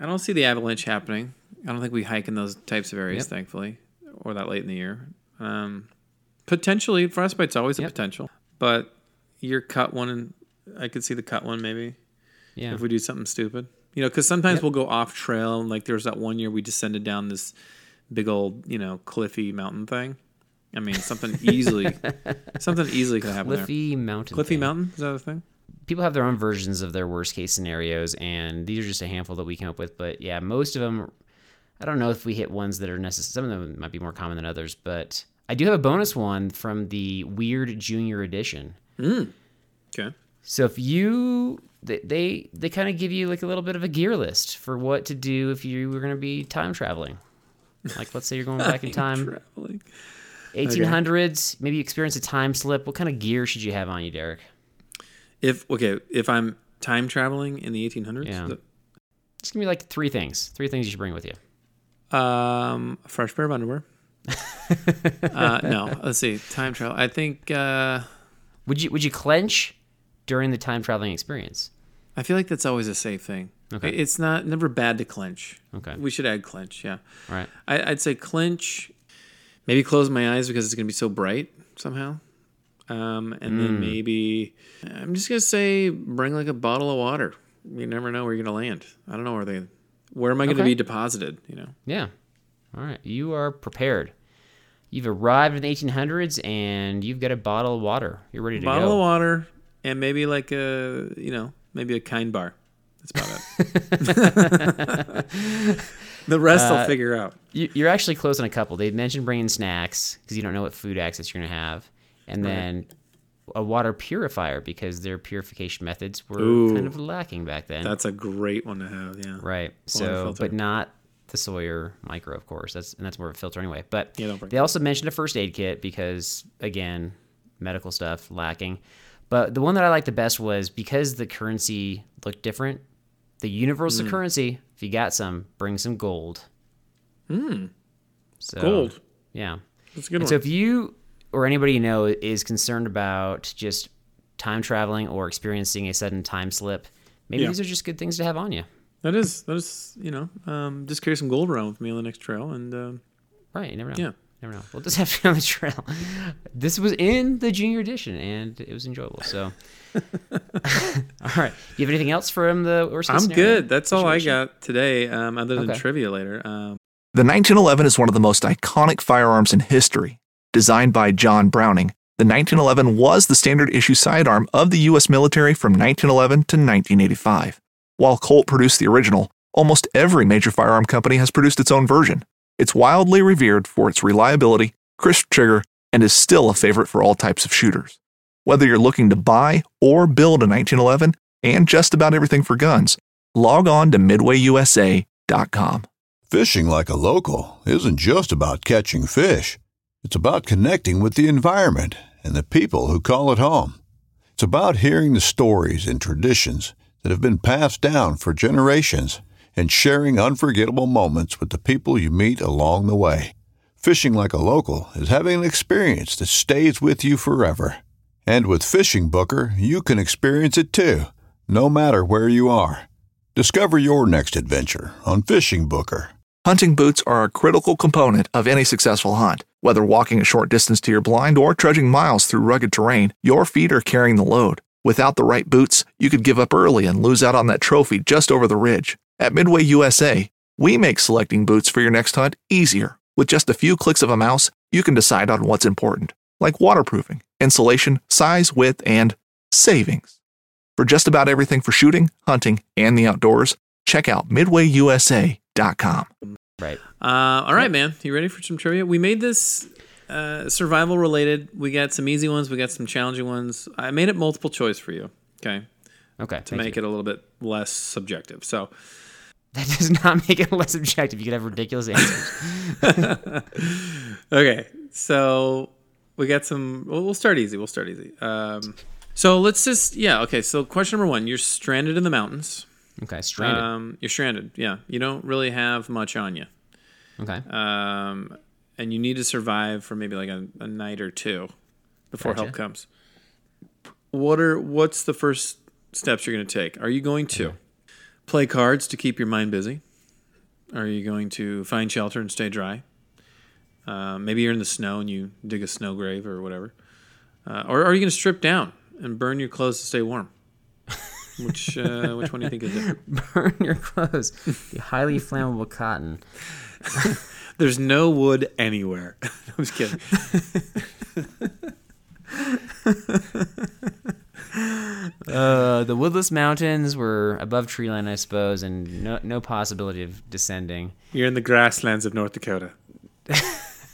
I don't see the avalanche happening. I don't think we hike in those types of areas, yep. thankfully, or that late in the year. Um, potentially, frostbite's always yep. a potential. But your cut one, I could see the cut one maybe yeah. if we do something stupid. You know, because sometimes yep. we'll go off trail. And like there was that one year we descended down this big old, you know, cliffy mountain thing. I mean, something easily, something easily could happen. Cliffy there. mountain. Cliffy thing. mountain is that a thing? People have their own versions of their worst case scenarios, and these are just a handful that we came up with. But yeah, most of them, I don't know if we hit ones that are necessary. Some of them might be more common than others, but I do have a bonus one from the Weird Junior Edition. Mm. Okay. So if you, they they, they kind of give you like a little bit of a gear list for what to do if you were going to be time traveling. Like let's say you're going back in time. Traveling. eighteen hundreds, okay. maybe you experience a time slip. What kind of gear should you have on you, Derek? If, okay, if I'm time traveling in the eighteen hundreds? Yeah. That... It's going to be like three things. Three things you should bring with you. Um, a fresh pair of underwear. uh, no, let's see. Time travel. I think. Uh... Would you Would you clench? During the time traveling experience, I feel like that's always a safe thing. Okay, it's not never bad to clench. Okay, we should add clench. Yeah, all right. I, I'd say clench. Maybe close my eyes because it's going to be so bright somehow. Um, and mm. then maybe I'm just going to say bring like a bottle of water. You never know where you're going to land. I don't know where they. Where am I going to okay. be deposited? You know. Yeah. All right. You are prepared. You've arrived in the eighteen hundreds and you've got a bottle of water. You're ready to bottle go. Bottle of water. And maybe like a, you know, maybe a Kind bar. That's about it. The rest uh, I'll figure out. You're actually close on a couple. They mentioned bringing snacks because you don't know what food access you're going to have. And right. then a water purifier because their purification methods were Ooh, kind of lacking back then. That's a great one to have, yeah. Right. So, but not the Sawyer Micro, of course. That's And that's more of a filter anyway. But yeah, don't they also mentioned a first aid kit because, again, medical stuff lacking. But the one that I liked the best was because the currency looked different, the universal mm. currency, if you got some, bring some gold. Hmm. So, gold. Yeah. That's a good and one. So if you or anybody you know is concerned about just time traveling or experiencing a sudden time slip, maybe yeah. these are just good things to have on you. That is, that is, you know, um, just carry some gold around with me on the next trail. and uh, Right, you never know. Yeah. Never know. We'll just have to be on the trail. This was in the junior edition, and it was enjoyable. So, all right. You have anything else from the worst case I'm scenario? Good. That's situation? all I got today, um, other than okay. trivia later. Um, the nineteen eleven is one of the most iconic firearms in history. Designed by John Browning, the nineteen eleven was the standard issue sidearm of the U S military from nineteen eleven to nineteen eighty-five. While Colt produced the original, almost every major firearm company has produced its own version. It's wildly revered for its reliability, crisp trigger, and is still a favorite for all types of shooters. Whether you're looking to buy or build a nineteen eleven and just about everything for guns, log on to midway U S A dot com. Fishing like a local isn't just about catching fish. It's about connecting with the environment and the people who call it home. It's about hearing the stories and traditions that have been passed down for generations and sharing unforgettable moments with the people you meet along the way. Fishing like a local is having an experience that stays with you forever. And with Fishing Booker, you can experience it too, no matter where you are. Discover your next adventure on Fishing Booker. Hunting boots are a critical component of any successful hunt. Whether walking a short distance to your blind or trudging miles through rugged terrain, your feet are carrying the load. Without the right boots, you could give up early and lose out on that trophy just over the ridge. At Midway U S A, we make selecting boots for your next hunt easier. With just a few clicks of a mouse, you can decide on what's important, like waterproofing, insulation, size, width, and savings. For just about everything for shooting, hunting, and the outdoors, check out midway U S A dot com. Right. Uh, all right, man. You ready for some trivia? We made this uh, survival-related. We got some easy ones. We got some challenging ones. I made it multiple choice for you, okay? Okay. To make you. it a little bit less subjective. So that does not make it less subjective. You could have ridiculous answers. Okay. So we got some. Well, we'll start easy. We'll start easy. Um, So let's just, yeah, okay, so question number one, you're stranded in the mountains. Okay, stranded. Um, you're stranded, yeah. You don't really have much on you. Okay. Um, and you need to survive for maybe like a, a night or two before gotcha. help comes. What are What's the first steps you're going to take? Are you going to okay. play cards to keep your mind busy? Are you going to find shelter and stay dry? Uh, maybe you're in the snow and you dig a snow grave or whatever. Uh, or are you going to strip down and burn your clothes to stay warm? Which uh, which one do you think is it? Burn your clothes. The highly flammable cotton. There's no wood anywhere. I'm just kidding. uh, the woodless mountains were above tree line, I suppose, and no, no possibility of descending. You're in the grasslands of North Dakota.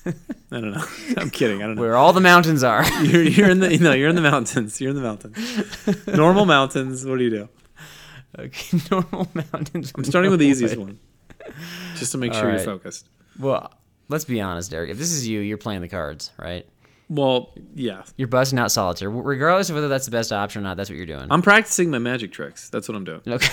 I don't know. I'm kidding. I don't know. Where all the mountains are. You're, you're in the no. You're in the mountains. You're in the mountains. Normal mountains. What do you do? Okay, normal mountains. I'm starting with the easiest one, just to make all sure right. you're focused. Well, let's be honest, Eric. If this is you, you're playing the cards, right? Well, yeah. You're busting out solitaire, regardless of whether that's the best option or not. That's what you're doing. I'm practicing my magic tricks. That's what I'm doing. Okay.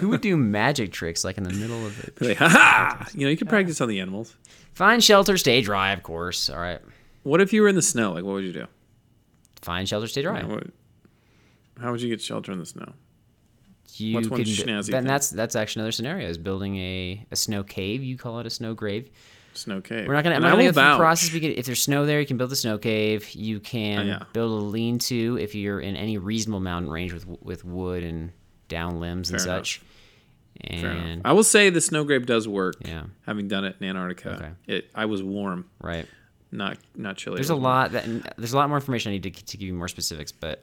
Who would do magic tricks like in the middle of it? Like, ha ha! You know, you could practice on the animals. Find shelter, stay dry, of course. All right. What if you were in the snow? Like, what would you do? Find shelter, stay dry. Yeah, what, how would you get shelter in the snow? You What's one schnazzy do, that, thing? That's, that's actually another scenario, is building a, a snow cave. You call it a snow grave. Snow cave. We're not going to go through the process. We can, if there's snow there, you can build a snow cave. You can uh, yeah. build a lean-to if you're in any reasonable mountain range with with wood and down limbs Fair and enough. such. And I will say the snow grave does work. Yeah, having done it in Antarctica, okay. it I was warm. Right, not not chilly. There's a warm. lot that there's a lot more information I need to, to give you more specifics. But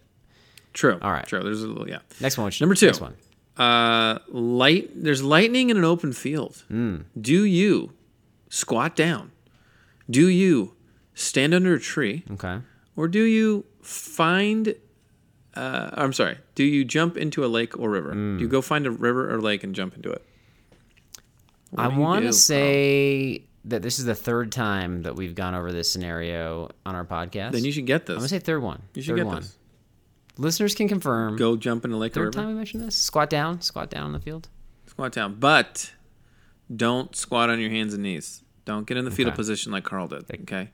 true. All right. True. There's a little yeah. Next one. Which, Number two. Next one. Uh, light. There's lightning in an open field. Mm. Do you squat down? Do you stand under a tree? Okay. Or do you find? Uh, I'm sorry. Do you jump into a lake or river? Mm. Do you go find a river or lake and jump into it? What I want to say oh. that this is the third time that we've gone over this scenario on our podcast. Then you should get this. I'm going to say third one. You should third get one. this. Listeners can confirm. Go jump in a lake third or river. Third time we mentioned this? Squat down. Squat down in the field. Squat down. But don't squat on your hands and knees. Don't get in the fetal okay. position like Carl did. Okay.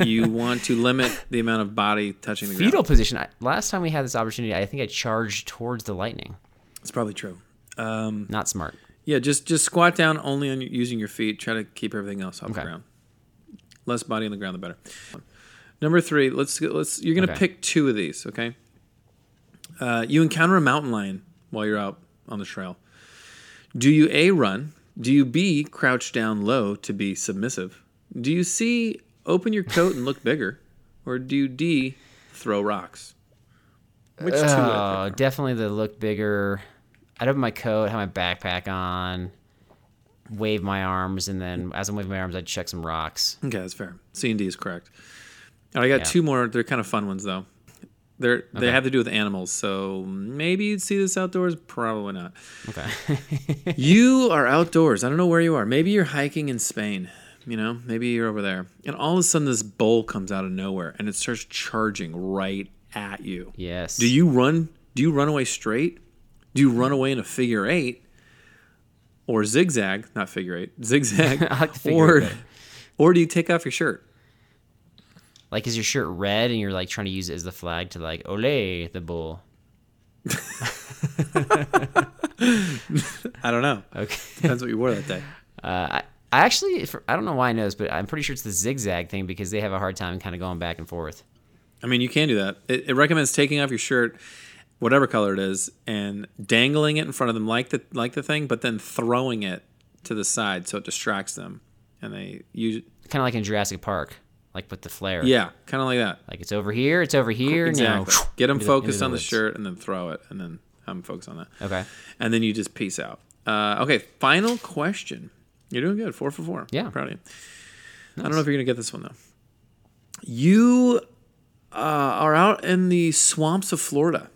You want to limit the amount of body touching the fetal ground. Fetal position. I, last time we had this opportunity, I think I charged towards the lightning. It's probably true. Um, Not smart. Yeah, just just squat down only on using your feet. Try to keep everything else off okay. the ground. Less body on the ground, the better. Number three. Let's let's. You're gonna okay. pick two of these. Okay. Uh, you encounter a mountain lion while you're out on the trail. Do you A, run? Do you B, crouch down low to be submissive? Do you C, open your coat and look bigger? Or do you D, throw rocks? Which two? Oh, definitely the look bigger. I'd open my coat, have my backpack on, wave my arms, and then as I'm waving my arms, I'd check some rocks. Okay, that's fair. C and D is correct. All right, I got yeah. two more. They're kind of fun ones, though. They're, okay. They have to do with animals, so maybe you'd see this outdoors. Probably not. Okay. You are outdoors. I don't know where you are. Maybe you're hiking in Spain. You know, maybe you're over there. And all of a sudden, this bull comes out of nowhere, and it starts charging right at you. Yes. Do you run? Do you run away straight? Do you run away in a figure eight? Or zigzag, not figure eight, zigzag. I like the figure or, eight. Or do you take off your shirt? Like, is your shirt red and you're, like, trying to use it as the flag to, like, ole the bull? I don't know. Okay. Depends what you wore that day. Uh, I, I actually, I don't know why I know this, but I'm pretty sure it's the zigzag thing because they have a hard time kind of going back and forth. I mean, you can do that. It, it recommends taking off your shirt, whatever color it is, and dangling it in front of them like the like the thing, but then throwing it to the side so it distracts them. And they use kind of like in Jurassic Park. Like with the flare. Yeah, kind of like that. Like it's over here, it's over here. Exactly. Now, get them focused the, on the woods. Shirt and then throw it. And then I'm focused on that. Okay. And then you just peace out. Uh, okay, final question. You're doing good. Four for four. Yeah. I'm proud of you. Nice. I don't know if you're going to get this one, though. You uh, are out in the swamps of Florida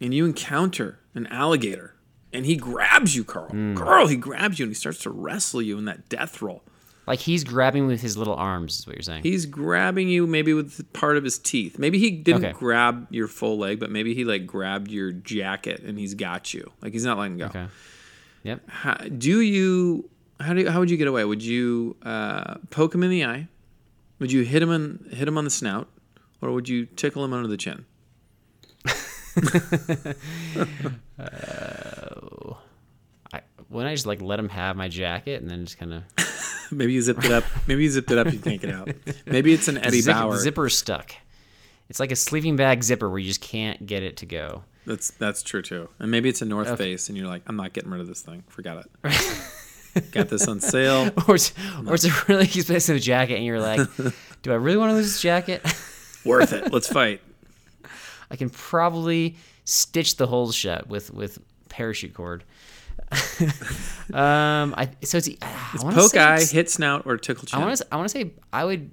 and you encounter an alligator and he grabs you, Carl. Mm. Carl, he grabs you and he starts to wrestle you in that death roll. Like he's grabbing with his little arms is what you're saying. He's grabbing you maybe with part of his teeth. Maybe he didn't okay. grab your full leg, but maybe he like grabbed your jacket and he's got you. Like he's not letting go. Okay. Yep. How, do you how do you, how would you get away? Would you uh, poke him in the eye? Would you hit him on hit him on the snout, or would you tickle him under the chin? uh, I, wouldn't I just like let him have my jacket and then just kind of Maybe you zipped it up. Maybe you zipped it up. You can't get out. Maybe it's an Eddie Zip, Bauer. Zipper stuck. It's like a sleeping bag zipper where you just can't get it to go. That's that's true too. And maybe it's a North okay. Face, and you're like, I'm not getting rid of this thing. Forgot it. Got this on sale. Or it's, or it's a really expensive jacket, and you're like, do I really want to lose this jacket? Worth it. Let's fight. I can probably stitch the holes shut with with parachute cord. um, I so it's, I it's poke eye, it's, hit snout, or tickle chin. I want to. I want to say I would.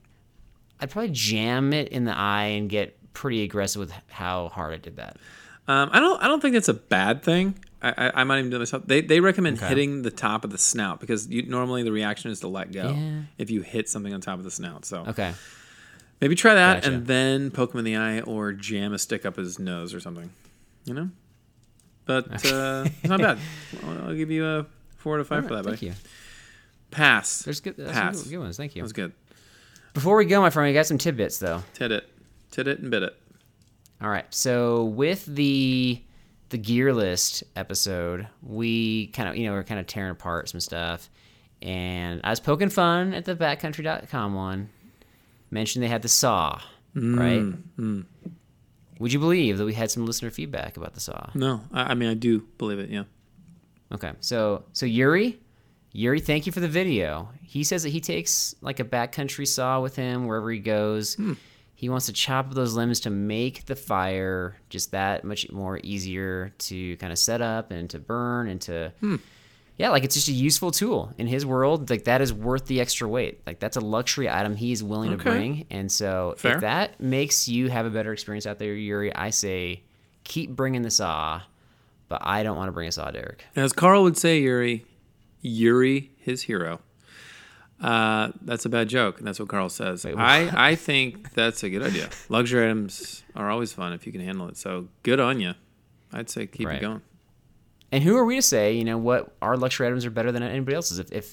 I'd probably jam it in the eye and get pretty aggressive with how hard I did that. Um, I don't. I don't think that's a bad thing. I, I, I might even do myself. They they recommend okay. hitting the top of the snout because you, normally the reaction is to let go yeah. if you hit something on top of the snout. So okay, maybe try that gotcha. And then poke him in the eye or jam a stick up his nose or something. You know. But uh, it's not bad. I'll give you a four out of five right, for that, buddy. Thank you. Pass. There's good, that's Pass. Good ones. Thank you. That was good. Before we go, my friend, we got some tidbits, though. Tidit. Tidit and bit it. All right. So with the the gear list episode, we kind of, you know, we we're kind of tearing apart some stuff. And I was poking fun at the backcountry dot com one. Mentioned they had the saw, mm. right? Mm. Would you believe that we had some listener feedback about the saw? No, I, I mean I do believe it. Yeah. Okay, so so Yuri, Yuri, thank you for the video. He says that he takes like a backcountry saw with him wherever he goes. Hmm. He wants to chop up those limbs to make the fire just that much more easier to kind of set up and to burn and to hmm. yeah, like it's just a useful tool in his world. Like that is worth the extra weight. Like that's a luxury item he is willing okay. to bring. And so Fair. If that makes you have a better experience out there, Yuri, I say keep bringing the saw, but I don't want to bring a saw, Derek. As Carl would say, Yuri, Yuri, his hero. Uh, that's a bad joke, and that's what Carl says. Wait, what? I, I think that's a good idea. Luxury items are always fun if you can handle it. So good on you. I'd say keep right. it going. And who are we to say, you know, what our luxury items are better than anybody else's? If, if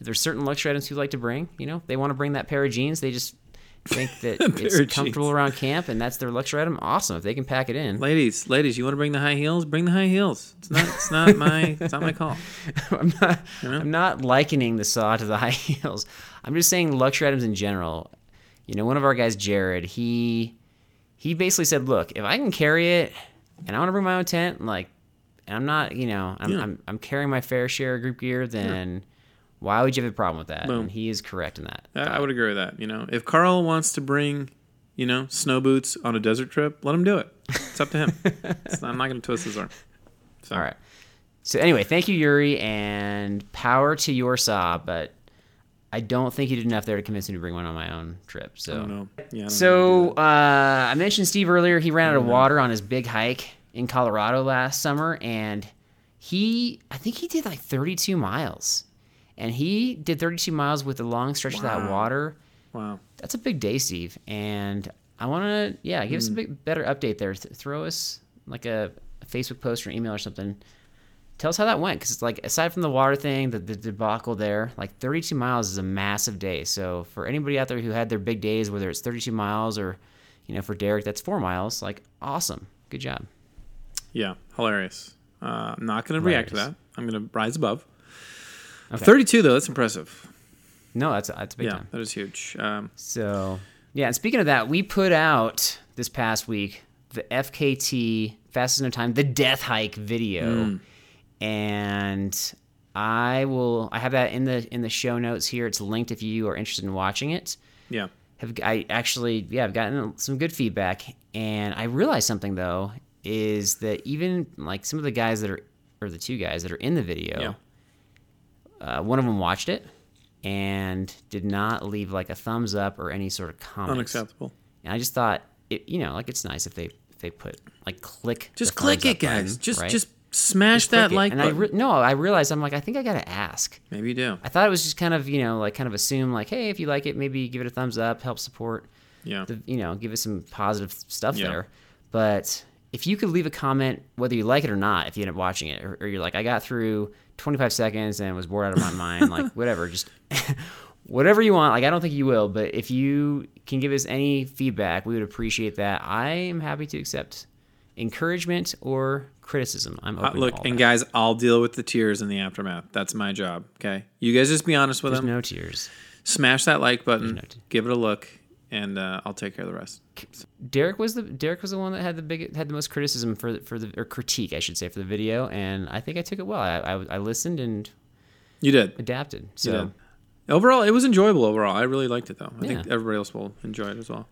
if there's certain luxury items you like to bring, you know, they want to bring that pair of jeans. They just think that it's comfortable jeans. Around camp, and that's their luxury item. Awesome if they can pack it in. Ladies, ladies, you want to bring the high heels? Bring the high heels. It's not, it's not my, it's not my call. I'm not, you know? I'm not likening the saw to the high heels. I'm just saying luxury items in general. You know, one of our guys, Jared, he he basically said, "Look, if I can carry it, and I want to bring my own tent, I'm like." And I'm not, you know, I'm, yeah. I'm I'm carrying my fair share of group gear, then yeah. why would you have a problem with that? Boom. And he is correct in that. I, I would agree with that, you know. If Carl wants to bring, you know, snow boots on a desert trip, let him do it. It's up to him. It's not, I'm not going to twist his arm. So. All right. So anyway, thank you, Yuri, and power to your saw, but I don't think you did enough there to convince me to bring one on my own trip. So, I don't know. Yeah, I don't so know uh, I mentioned Steve earlier. He ran out of water on his big hike in Colorado last summer, and he, I think he did like thirty-two miles. And he did thirty-two miles with a long stretch wow. of that water. Wow. That's a big day, Steve. And I want to, yeah, give mm. us a big, better update there. Th- throw us like a, a Facebook post or an email or something. Tell us how that went, because it's like, aside from the water thing, the, the debacle there, like thirty-two miles is a massive day. So for anybody out there who had their big days, whether it's thirty-two miles or, you know, for Derek, that's four miles. Like, awesome. Good job. Yeah, hilarious. Uh, I'm not going to react to that. I'm going to rise above. Okay. thirty-two, though, that's impressive. No, that's, that's a big yeah, time. Yeah, that is huge. Um, so, yeah, and speaking of that, we put out this past week the F K T, Fastest No Time, the Death Hike video. Mm. And I will. I have that in the in the show notes here. It's linked if you are interested in watching it. Yeah. Have I actually? Yeah, I've gotten some good feedback, and I realized something though is that even like some of the guys that are, or the two guys that are in the video, yeah. uh, one of them watched it and did not leave like a thumbs up or any sort of comment. Unacceptable. And I just thought, it, you know, like it's nice if they if they put like click. Just click it, guys. Just right? just. Smash that like button. And I re- no, I realized, I'm like, I think I got to ask. Maybe you do. I thought it was just kind of, you know, like kind of assume like, hey, if you like it, maybe give it a thumbs up, help support. Yeah. The, you know, give us some positive stuff yeah. there. But if you could leave a comment, whether you like it or not, if you end up watching it, or, or you're like, I got through twenty-five seconds and was bored out of my mind, like whatever, just whatever you want. Like, I don't think you will, but if you can give us any feedback, we would appreciate that. I am happy to accept encouragement or criticism. I'm open uh, look, to all and that. Guys, I'll deal with the tears in the aftermath. That's my job. Okay, you guys just be honest with There's them. No tears. Smash that like button. No t- give it a look, and uh, I'll take care of the rest. So. Derek was the Derek was the one that had the big had the most criticism for for the or critique, I should say, for the video, and I think I took it well. I I, I listened and you did adapted. So you did. Overall, it was enjoyable. Overall, I really liked it though. I yeah. think everybody else will enjoy it as well.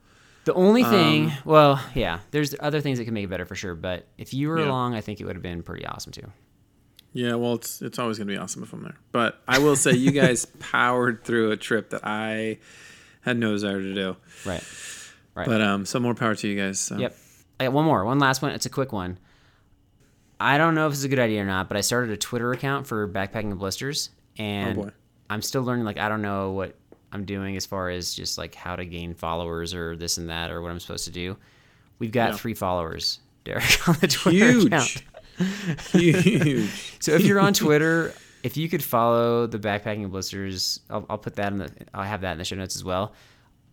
The only thing, um, well, yeah, there's other things that can make it better for sure, but if you were yeah. along, I think it would have been pretty awesome too. Yeah, well, it's it's always going to be awesome if I'm there. But I will say you guys powered through a trip that I had no desire to do. Right, right. But um, some more power to you guys. So. Yep. I got one more, one last one. It's a quick one. I don't know if it's a good idea or not, but I started a Twitter account for Backpacking and Blisters, and oh boy. I'm still learning, like, I don't know what I'm doing as far as just like how to gain followers or this and that or what I'm supposed to do. We've got yeah. three followers, Derek, on the Twitter Huge. account. Huge. So if you're on Twitter, if you could follow the Backpacking Blisters, I'll, I'll put that in the, I'll have that in the show notes as well.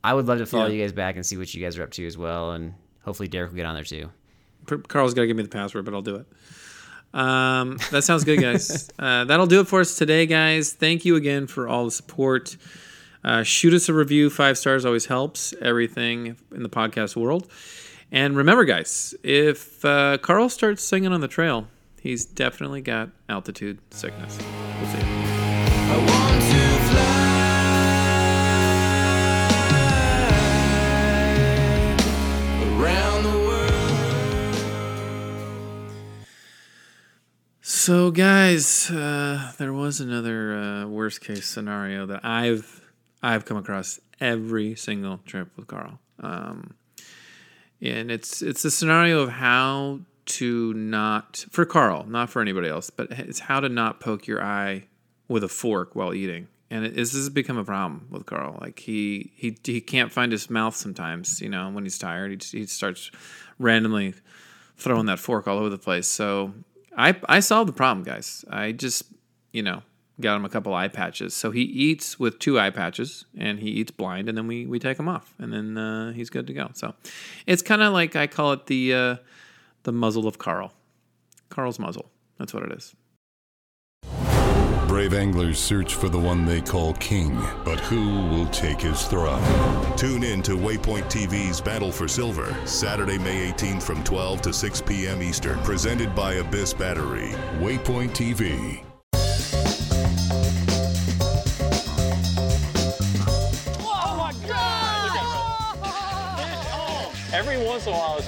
I would love to follow yeah. you guys back and see what you guys are up to as well. And hopefully Derek will get on there too. Carl's got to give me the password, but I'll do it. Um, that sounds good, guys. uh, that'll do it for us today, guys. Thank you again for all the support. Uh, shoot us a review. Five stars always helps everything in the podcast world. And remember, guys, if uh, Carl starts singing on the trail, he's definitely got altitude sickness. We'll see. I want to fly. So, guys, uh, there was another uh, worst case scenario that I've... I've come across every single trip with Carl. Um, and it's it's a scenario of how to not, for Carl, not for anybody else, but it's how to not poke your eye with a fork while eating. And it is, this has become a problem with Carl. Like he he he can't find his mouth sometimes, you know, when he's tired. He, just, he starts randomly throwing that fork all over the place. So I, I solved the problem, guys. I just, you know, got him a couple eye patches. So he eats with two eye patches, and he eats blind, and then we, we take him off, and then uh, he's good to go. So it's kind of like, I call it the uh, the muzzle of Carl. Carl's muzzle. That's what it is. Brave anglers search for the one they call king, but who will take his throne? Tune in to Waypoint T V's Battle for Silver, Saturday, May eighteenth from twelve to six p.m. Eastern, presented by Abyss Battery. Waypoint T V. Once in a while, it's